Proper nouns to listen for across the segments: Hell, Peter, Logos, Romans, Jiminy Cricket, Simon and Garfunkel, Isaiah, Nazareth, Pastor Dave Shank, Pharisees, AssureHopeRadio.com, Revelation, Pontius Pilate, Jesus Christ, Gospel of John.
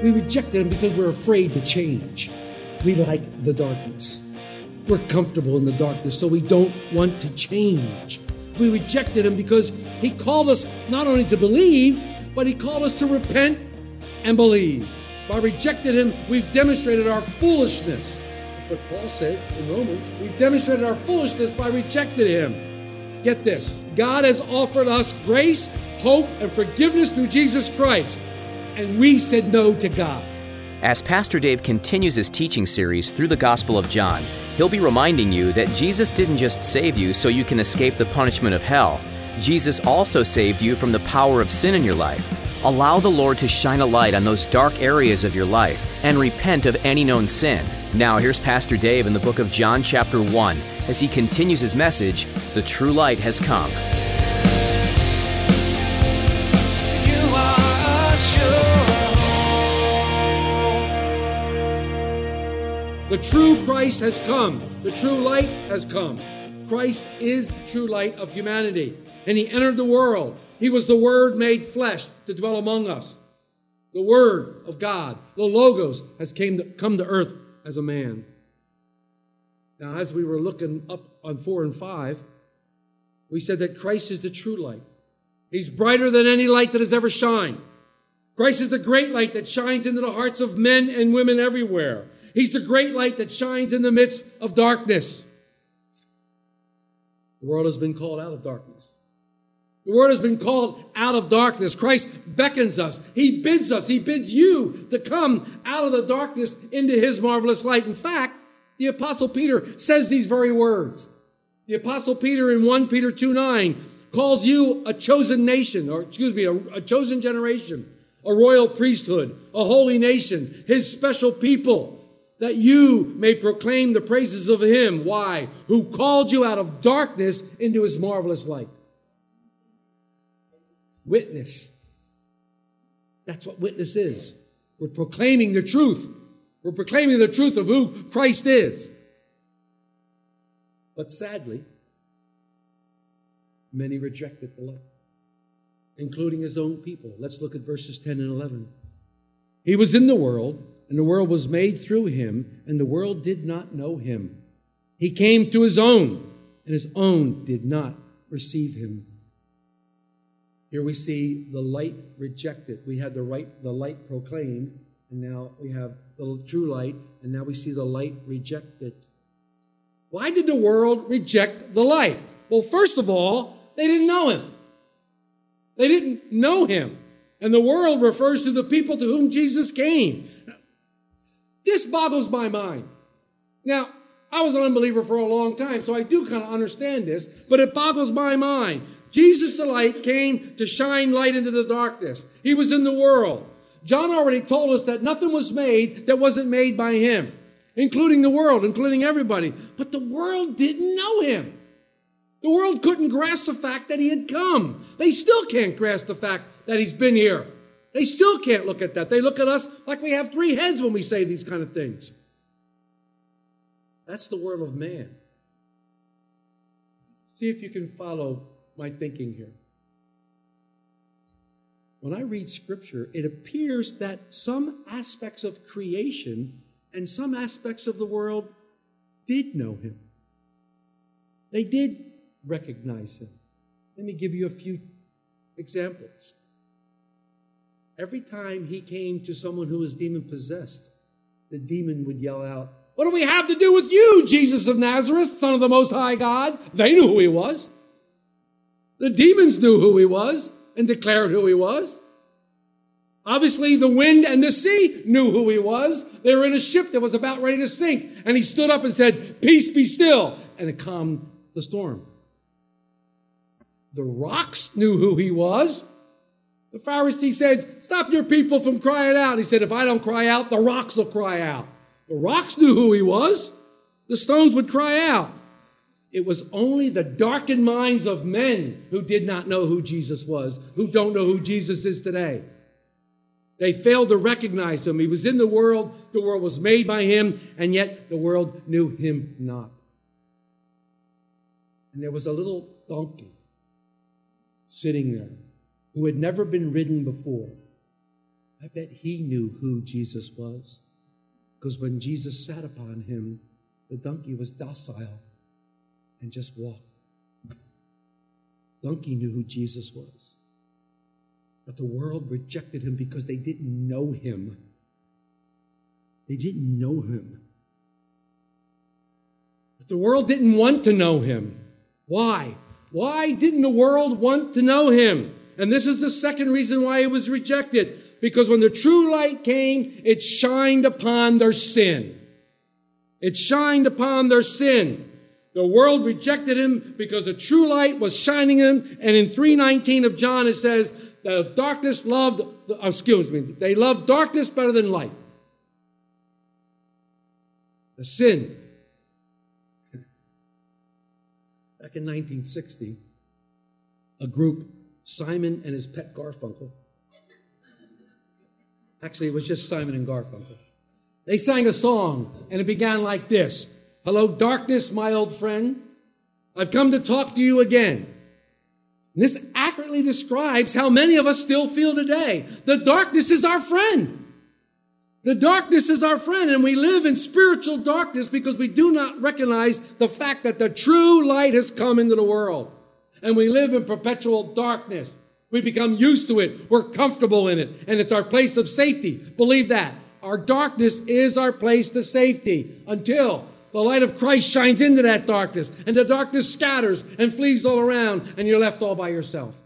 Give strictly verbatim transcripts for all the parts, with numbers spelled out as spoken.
We reject them because we're afraid to change. We like the darkness. We're comfortable in the darkness, so we don't want to change. We rejected him because he called us not only to believe, but he called us to repent and believe. By rejecting him, we've demonstrated our foolishness. What Paul said in Romans, we've demonstrated our foolishness by rejecting him. Get this. God has offered us grace, hope, and forgiveness through Jesus Christ. And we said no to God. As Pastor Dave continues his teaching series through the Gospel of John, he'll be reminding you that Jesus didn't just save you so you can escape the punishment of hell. Jesus also saved you from the power of sin in your life. Allow the Lord to shine a light on those dark areas of your life and repent of any known sin. Now here's Pastor Dave in the book of John chapter one as he continues his message, The True Light Has Come. The true Christ has come. The true light has come. Christ is the true light of humanity, and he entered the world. He was the Word made flesh to dwell among us. The Word of God, the Logos, has came to, come to earth as a man. Now, as we were looking up on four and five, we said that Christ is the true light. He's brighter than any light that has ever shined. Christ is the great light that shines into the hearts of men and women everywhere. He's the great light that shines in the midst of darkness. The world has been called out of darkness. The world has been called out of darkness. Christ beckons us. He bids us. He bids you to come out of the darkness into his marvelous light. In fact, the Apostle Peter says these very words. The Apostle Peter in First Peter two nine calls you a chosen nation, or excuse me, a, a chosen generation, a royal priesthood, a holy nation, his special people, that you may proclaim the praises of him. Why? Who called you out of darkness into his marvelous light. Witness. That's what witness is. We're proclaiming the truth. We're proclaiming the truth of who Christ is. But sadly, many rejected the light, including his own people. Let's look at verses ten and eleven. He was in the world, and the world was made through him, and the world did not know him. He came to his own, and his own did not receive him. Here we see the light rejected. We had the right, the light proclaimed, and now we have the true light, and now we see the light rejected. Why did the world reject the light? Well, first of all, they didn't know him. They didn't know him. And the world refers to the people to whom Jesus came. This boggles my mind. Now, I was an unbeliever for a long time, so I do kind of understand this, but it boggles my mind. Jesus the light came to shine light into the darkness. He was in the world. John already told us that nothing was made that wasn't made by him, including the world, including everybody. But the world didn't know him. The world couldn't grasp the fact that he had come. They still can't grasp the fact that he's been here. They still can't look at that. They look at us like we have three heads when we say these kind of things. That's the world of man. See if you can follow my thinking here. When I read Scripture, it appears that some aspects of creation and some aspects of the world did know him. They did recognize him. Let me give you a few examples. Every time he came to someone who was demon-possessed, the demon would yell out, "What do we have to do with you, Jesus of Nazareth, Son of the Most High God?" They knew who he was. The demons knew who he was and declared who he was. Obviously, the wind and the sea knew who he was. They were in a ship that was about ready to sink, and he stood up and said, "Peace, be still," and it calmed the storm. The rocks knew who he was. The Pharisee says, stop your people from crying out. He said, if I don't cry out, the rocks will cry out. The rocks knew who he was. The stones would cry out. It was only the darkened minds of men who did not know who Jesus was, who don't know who Jesus is today. They failed to recognize him. He was in the world. The world was made by him, and yet the world knew him not. And there was a little donkey sitting there who had never been ridden before. I bet he knew who Jesus was, because when Jesus sat upon him, the donkey was docile and just walked. The donkey knew who Jesus was. But the world rejected him because they didn't know him. They didn't know him. But the world didn't want to know him. Why? Why didn't the world want to know him? And this is the second reason why he was rejected. Because when the true light came, it shined upon their sin. It shined upon their sin. The world rejected him because the true light was shining in him. And in three nineteen of John, it says, The darkness loved, excuse me, they loved darkness better than light. The sin. Back in nineteen sixty, a group, Simon and his pet Garfunkel. Actually, it was just Simon and Garfunkel. They sang a song, and it began like this. Hello, darkness, my old friend. I've come to talk to you again. This accurately describes how many of us still feel today. The darkness is our friend. The darkness is our friend, and we live in spiritual darkness because we do not recognize the fact that the true light has come into the world. And we live in perpetual darkness. We become used to it. We're comfortable in it, and it's our place of safety. Believe that. Our darkness is our place to safety until the light of Christ shines into that darkness, and the darkness scatters and flees all around, and you're left all by yourself.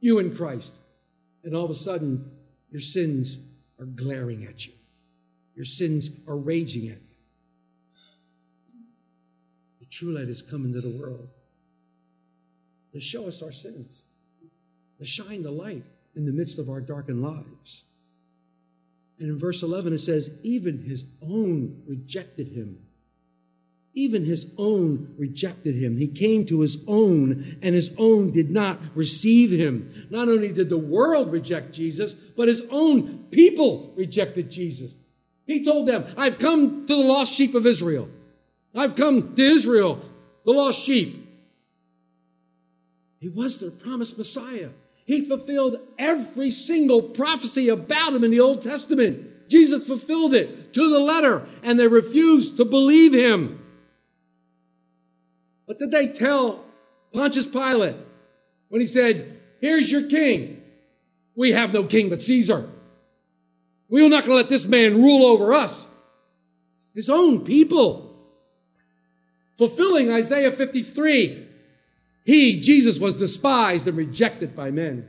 You and Christ. And all of a sudden, your sins are glaring at you. Your sins are raging at you. The true light has come into the world to show us our sins, to shine the light in the midst of our darkened lives. And in verse eleven, it says, even his own rejected him. Even his own rejected him. He came to his own, and his own did not receive him. Not only did the world reject Jesus, but his own people rejected Jesus. He told them, I've come to the lost sheep of Israel. I've come to Israel, the lost sheep. He was their promised Messiah. He fulfilled every single prophecy about him in the Old Testament. Jesus fulfilled it to the letter, and they refused to believe him. What did they tell Pontius Pilate when he said, here's your king? We have no king but Caesar. We are not going to let this man rule over us. His own people. Fulfilling Isaiah fifty-three. He, Jesus, was despised and rejected by men.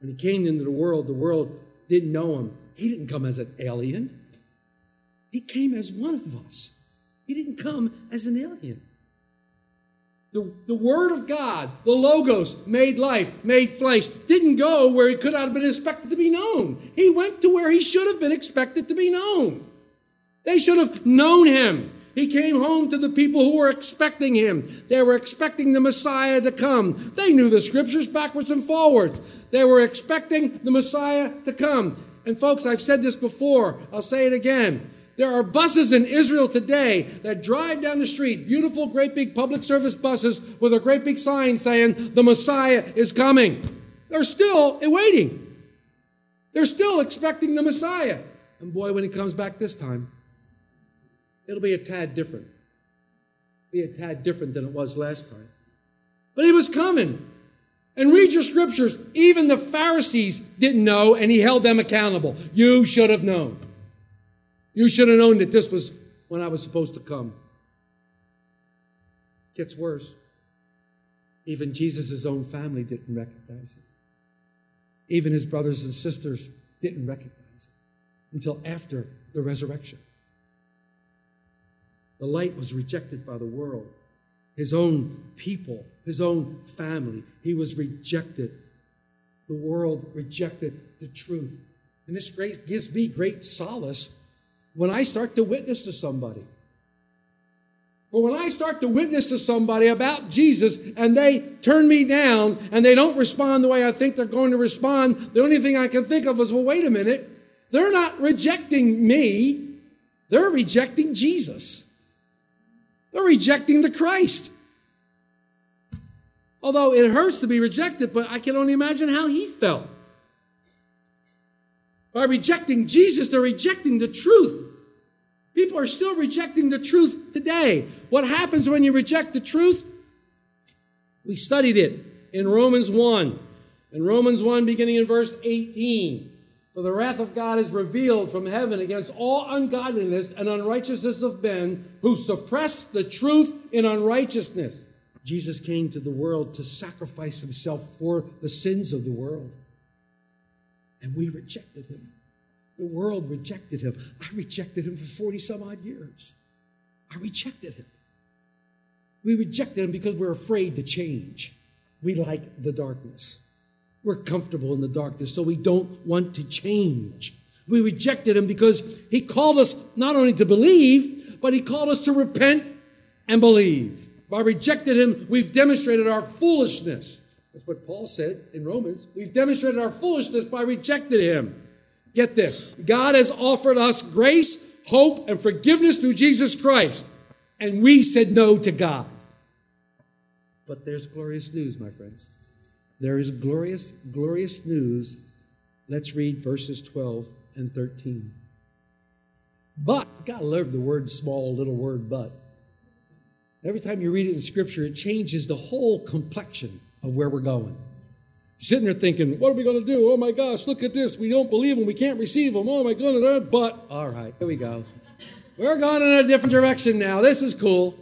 When he came into the world, the world didn't know him. He didn't come as an alien. He came as one of us. He didn't come as an alien. The, the Word of God, the Logos, made life, made flesh, didn't go where he could not have been expected to be known. He went to where he should have been expected to be known. They should have known him. He came home to the people who were expecting him. They were expecting the Messiah to come. They knew the Scriptures backwards and forwards. They were expecting the Messiah to come. And folks, I've said this before. I'll say it again. There are buses in Israel today that drive down the street, beautiful, great big public service buses with a great big sign saying, the Messiah is coming. They're still waiting. They're still expecting the Messiah. And boy, when he comes back this time, it'll be a tad different. It'll be a tad different than it was last time. But he was coming. And read your scriptures. Even the Pharisees didn't know, and he held them accountable. You should have known. You should have known that this was when I was supposed to come. It gets worse. Even Jesus' own family didn't recognize it. Even his brothers and sisters didn't recognize it until after the resurrection. The light was rejected by the world. his own people, his own family. He was rejected. The world rejected the truth. And this great, gives me great solace when I start to witness to somebody. But when I start to witness to somebody about Jesus and they turn me down and they don't respond the way I think they're going to respond, the only thing I can think of is, well, wait a minute. They're not rejecting me. They're rejecting Jesus. They're rejecting the Christ. Although it hurts to be rejected, but I can only imagine how he felt. By rejecting Jesus, they're rejecting the truth. People are still rejecting the truth today. What happens when you reject the truth? We studied it in Romans one. In Romans one, beginning in verse eighteen. For the wrath of God is revealed from heaven against all ungodliness and unrighteousness of men who suppress the truth in unrighteousness. Jesus came to the world to sacrifice himself for the sins of the world. And we rejected him. The world rejected him. I rejected him for forty some odd years. I rejected him. We rejected him because we're afraid to change. We like the darkness. We're comfortable in the darkness, so we don't want to change. We rejected him because he called us not only to believe, but he called us to repent and believe. By rejecting him, we've demonstrated our foolishness. That's what Paul said in Romans. We've demonstrated our foolishness by rejecting him. Get this. God has offered us grace, hope, and forgiveness through Jesus Christ. And we said no to God. But there's glorious news, my friends. There is glorious, glorious news. Let's read verses twelve and thirteen. But, God, I love the word, small little word, but. Every time you read it in Scripture, it changes the whole complexion of where we're going. Sitting there thinking, what are we going to do? Oh, my gosh, look at this. We don't believe him. We can't receive him. Oh, my goodness. But, all right, here we go. We're going in a different direction now. This is cool.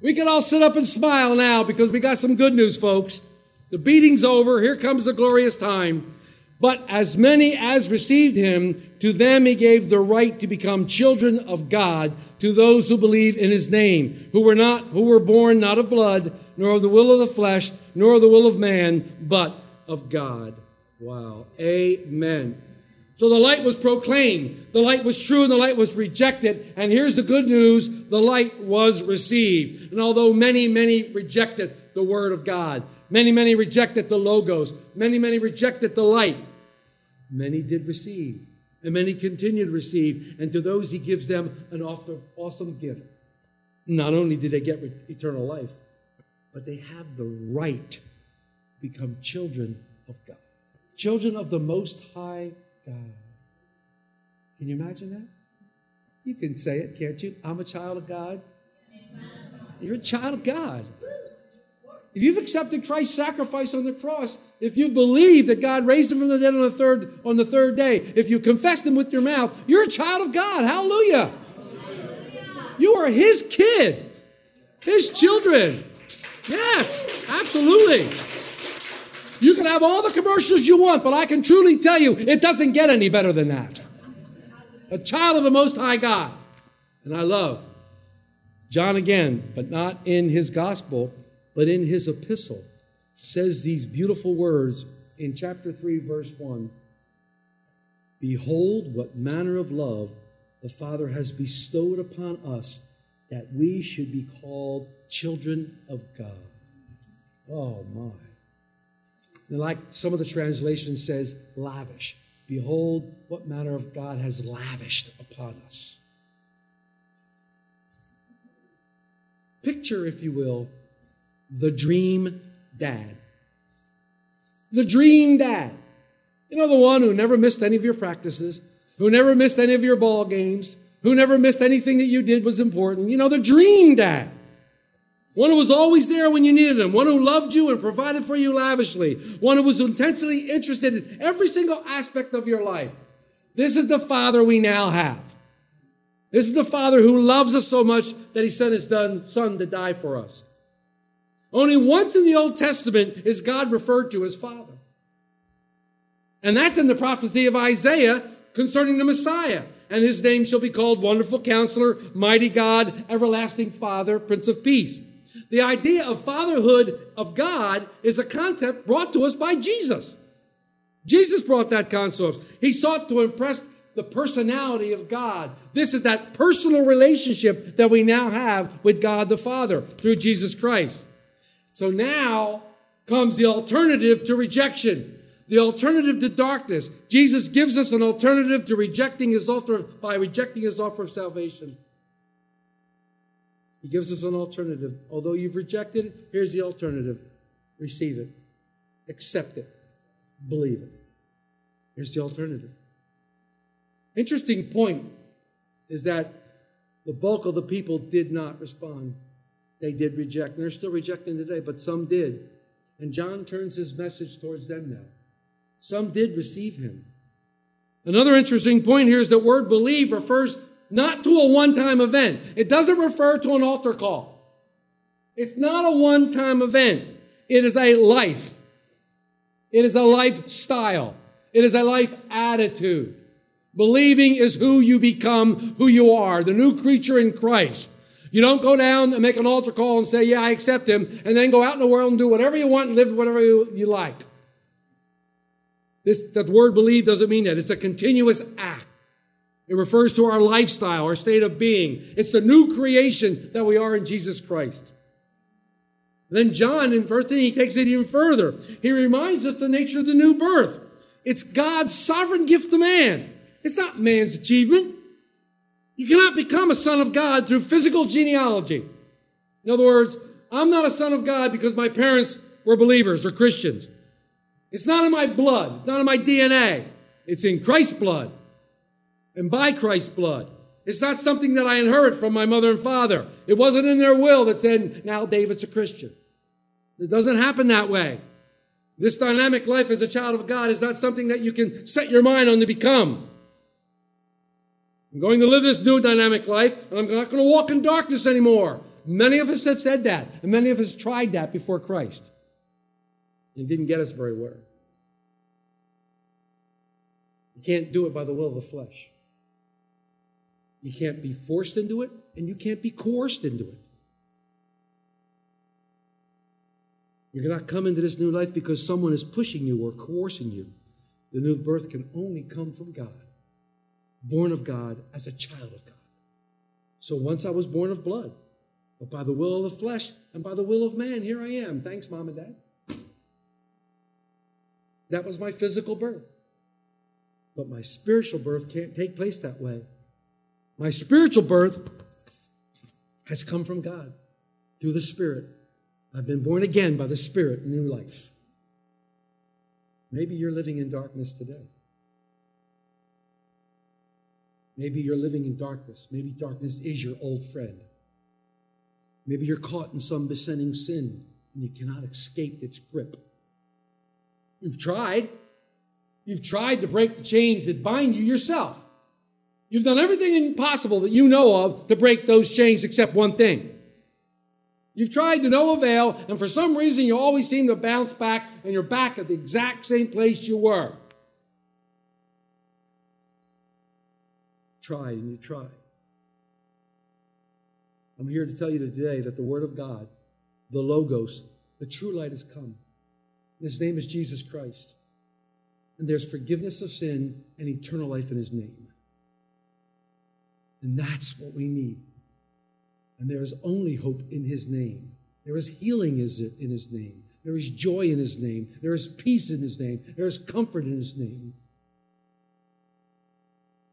We can all sit up and smile now because we got some good news, folks. The beating's over. Here comes the glorious time. But as many as received him, to them he gave the right to become children of God, to those who believe in his name, who were not, who were born not of blood, nor of the will of the flesh, nor of the will of man, but of God. Wow. Amen. So the light was proclaimed. The light was true and the light was rejected. And here's the good news. The light was received. And although many, many rejected the word of God, many, many rejected the logos, many, many rejected the light, many did receive and many continued to receive. And to those he gives them an awesome gift. Not only did they get eternal life, but they have the right become children of God. Children of the Most High God. Can you imagine that? You can say it, can't you? I'm a child of God. You're a child of God. If you've accepted Christ's sacrifice on the cross, if you've believed that God raised him from the dead on the third, on the third day, if you confessed him with your mouth, you're a child of God. Hallelujah. Hallelujah. You are his kid, his children. Yes, absolutely. You can have all the commercials you want, but I can truly tell you, it doesn't get any better than that. A child of the Most High God. And I love John again, but not in his gospel, but in his epistle, says these beautiful words in chapter three, verse one. Behold, what manner of love the Father has bestowed upon us, that we should be called children of God. Oh, my. And like some of the translation says, lavish. Behold, what manner of God has lavished upon us. Picture, if you will, the dream dad. The dream dad. You know, the one who never missed any of your practices, who never missed any of your ball games, who never missed anything that you did was important. You know, the dream dad. One who was always there when you needed him. One who loved you and provided for you lavishly. One who was intentionally interested in every single aspect of your life. This is the Father we now have. This is the Father who loves us so much that he sent his son to die for us. Only once in the Old Testament is God referred to as Father. And that's in the prophecy of Isaiah concerning the Messiah. And his name shall be called Wonderful Counselor, Mighty God, Everlasting Father, Prince of Peace. The idea of fatherhood of God is a concept brought to us by Jesus. Jesus brought that concept. He sought to impress the personality of God. This is that personal relationship that we now have with God the Father through Jesus Christ. So now comes the alternative to rejection, the alternative to darkness. Jesus gives us an alternative to rejecting his offer by rejecting his offer of salvation. He gives us an alternative. Although you've rejected it, here's the alternative. Receive it. Accept it. Believe it. Here's the alternative. Interesting point is that the bulk of the people did not respond. They did reject. And they're still rejecting today, but some did. And John turns his message towards them now. Some did receive him. Another interesting point here is the word believe refers not to a one-time event. It doesn't refer to an altar call. It's not a one-time event. It is a life. It is a lifestyle. It is a life attitude. Believing is who you become, who you are, the new creature in Christ. You don't go down and make an altar call and say, yeah, I accept him, and then go out in the world and do whatever you want and live whatever you like. This, that word believe doesn't mean that. It's a continuous act. It refers to our lifestyle, our state of being. It's the new creation that we are in Jesus Christ. Then John, in verse ten, he takes it even further. He reminds us the nature of the new birth. It's God's sovereign gift to man. It's not man's achievement. You cannot become a son of God through physical genealogy. In other words, I'm not a son of God because my parents were believers or Christians. It's not in my blood, not in my D N A. It's in Christ's blood. And by Christ's blood. It's not something that I inherit from my mother and father. It wasn't in their will that said, now David's a Christian. It doesn't happen that way. This dynamic life as a child of God is not something that you can set your mind on to become. I'm going to live this new dynamic life, and I'm not going to walk in darkness anymore. Many of us have said that, and many of us tried that before Christ. It didn't get us very well. You can't do it by the will of the flesh. You can't be forced into it, and you can't be coerced into it. You cannot come into this new life because someone is pushing you or coercing you. The new birth can only come from God, born of God as a child of God. So once I was born of blood, but by the will of the flesh and by the will of man, here I am. Thanks, Mom and Dad. That was my physical birth. But my spiritual birth can't take place that way. My spiritual birth has come from God through the Spirit. I've been born again by the Spirit, new life. Maybe you're living in darkness today. Maybe you're living in darkness. Maybe darkness is your old friend. Maybe you're caught in some besetting sin and you cannot escape its grip. You've tried. You've tried to break the chains that bind you yourself. You've done everything possible that you know of to break those chains except one thing. You've tried to no avail, and for some reason you always seem to bounce back, and you're back at the exact same place you were. Try and you try. I'm here to tell you today that the Word of God, the Logos, the true light has come. His name is Jesus Christ. And there's forgiveness of sin and eternal life in His name. And that's what we need. And there is only hope in His name. There is healing in His name. There is joy in His name. There is peace in His name. There is comfort in His name.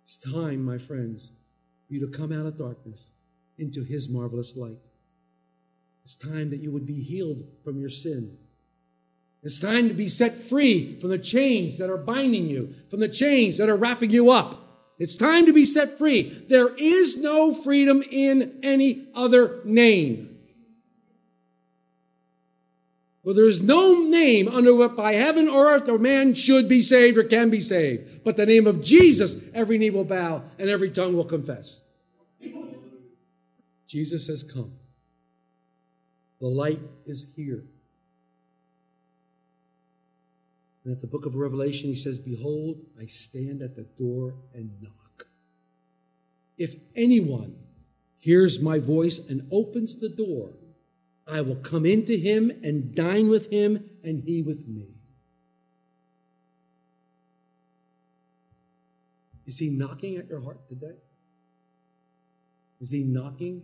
It's time, my friends, for you to come out of darkness into His marvelous light. It's time that you would be healed from your sin. It's time to be set free from the chains that are binding you, from the chains that are wrapping you up. It's time to be set free. There is no freedom in any other name. Well, there is no name under which by heaven or earth a man should be saved or can be saved. But the name of Jesus, every knee will bow and every tongue will confess. Jesus has come. The light is here. And at the book of Revelation, he says, behold, I stand at the door and knock. If anyone hears my voice and opens the door, I will come into him and dine with him and he with me. Is he knocking at your heart today? Is he knocking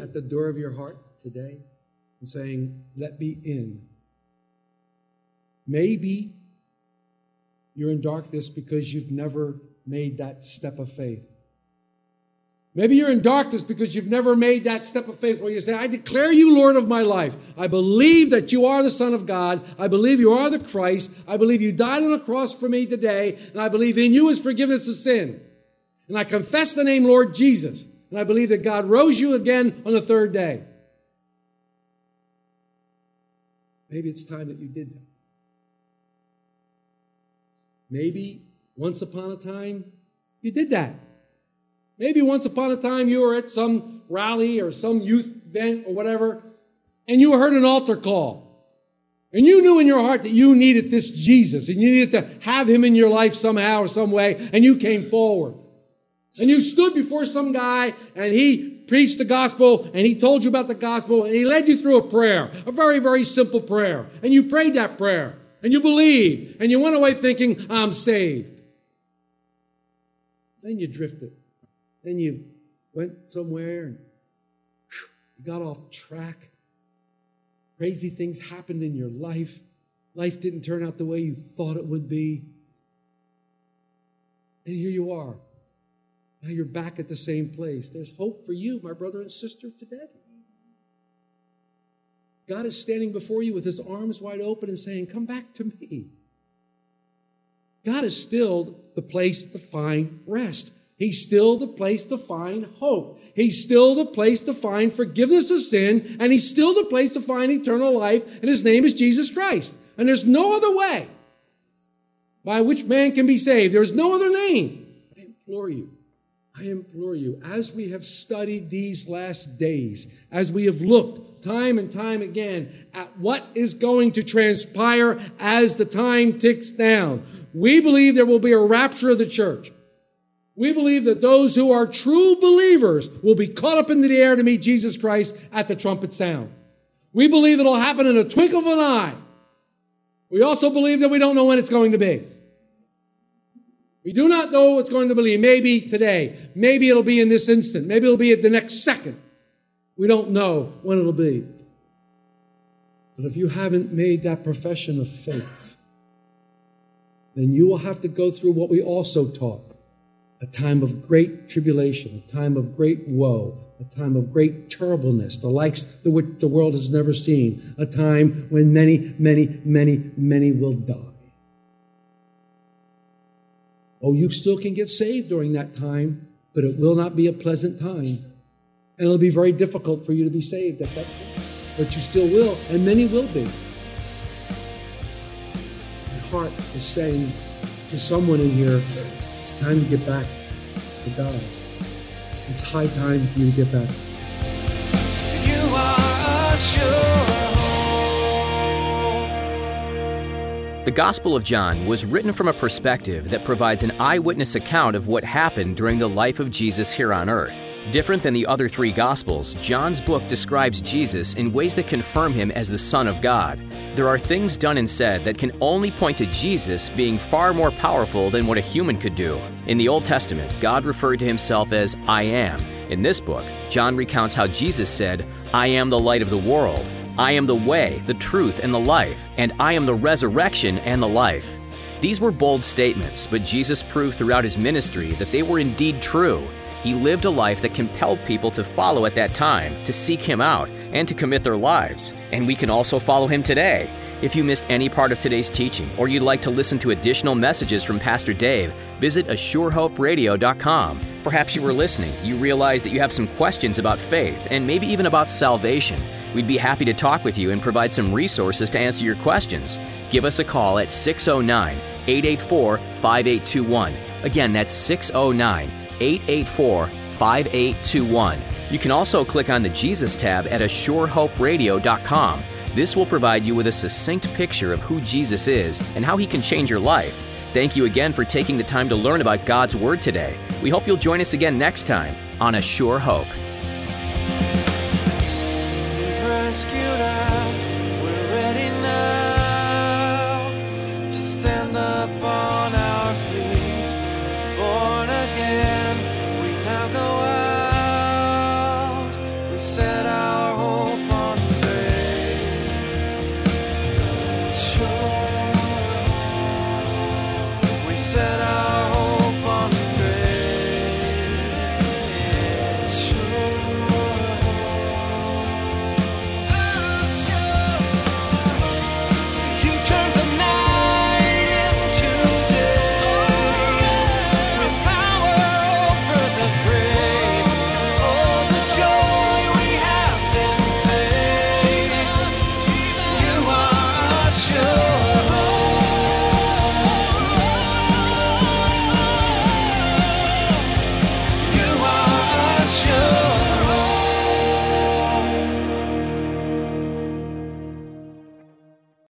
at the door of your heart today and saying, let me in? Maybe you're in darkness because you've never made that step of faith. Maybe you're in darkness because you've never made that step of faith where you say, I declare you Lord of my life. I believe that you are the Son of God. I believe you are the Christ. I believe you died on a cross for me today. And I believe in you is forgiveness of sin. And I confess the name Lord Jesus. And I believe that God rose you again on the third day. Maybe it's time that you did that. Maybe once upon a time you did that. Maybe once upon a time you were at some rally or some youth event or whatever, and you heard an altar call. And you knew in your heart that you needed this Jesus, and you needed to have him in your life somehow or some way, and you came forward. And you stood before some guy, and he preached the gospel, and he told you about the gospel, and he led you through a prayer, a very, very simple prayer. And you prayed that prayer, and you believed, and you went away thinking, I'm saved. Then you drifted. Then you went somewhere and you got off track. Crazy things happened in your life. Life didn't turn out the way you thought it would be. And here you are. Now you're back at the same place. There's hope for you, my brother and sister, today. God is standing before you with his arms wide open and saying, come back to me. God is still the place to find rest. He's still the place to find hope. He's still the place to find forgiveness of sin. And he's still the place to find eternal life. And his name is Jesus Christ. And there's no other way by which man can be saved. There's no other name. I implore you. I implore you. As we have studied these last days, as we have looked time and time again at what is going to transpire as the time ticks down, we believe there will be a rapture of the church. We believe that those who are true believers will be caught up into the air to meet Jesus Christ at the trumpet sound. We believe it'll happen in a twinkle of an eye. We also believe that we don't know when it's going to be. We do not know what's going to be. Maybe today. Maybe it'll be in this instant. Maybe it'll be at the next second. We don't know when it'll be. But if you haven't made that profession of faith, then you will have to go through what we also taught. A time of great tribulation, a time of great woe, a time of great terribleness, the likes of which the world has never seen, a time when many, many, many, many will die. Oh, you still can get saved during that time, but it will not be a pleasant time. And it'll be very difficult for you to be saved at that point. But you still will, and many will be. My heart is saying to someone in here, it's time to get back to God. It's high time for you to get back. You are a sure home. The Gospel of John was written from a perspective that provides an eyewitness account of what happened during the life of Jesus here on earth. Different than the other three Gospels, John's book describes Jesus in ways that confirm him as the Son of God. There are things done and said that can only point to Jesus being far more powerful than what a human could do. In the Old Testament, God referred to himself as I am. In this book, John recounts how Jesus said, I am the light of the world. I am the way, the truth, and the life. And I am the resurrection and the life. These were bold statements, but Jesus proved throughout his ministry that they were indeed true. He lived a life that compelled people to follow at that time, to seek him out, and to commit their lives. And we can also follow him today. If you missed any part of today's teaching, or you'd like to listen to additional messages from Pastor Dave, visit assure hope radio dot com. Perhaps you were listening, you realized that you have some questions about faith, and maybe even about salvation. We'd be happy to talk with you and provide some resources to answer your questions. Give us a call at six oh nine, eight eight four, five eight two one. Again, that's six oh nine, eight eight four, five eight two one. You can also click on the Jesus tab at assure hope radio dot com. This will provide you with a succinct picture of who Jesus is and how he can change your life. Thank you again for taking the time to learn about God's Word today. We hope you'll join us again next time on Assure Hope.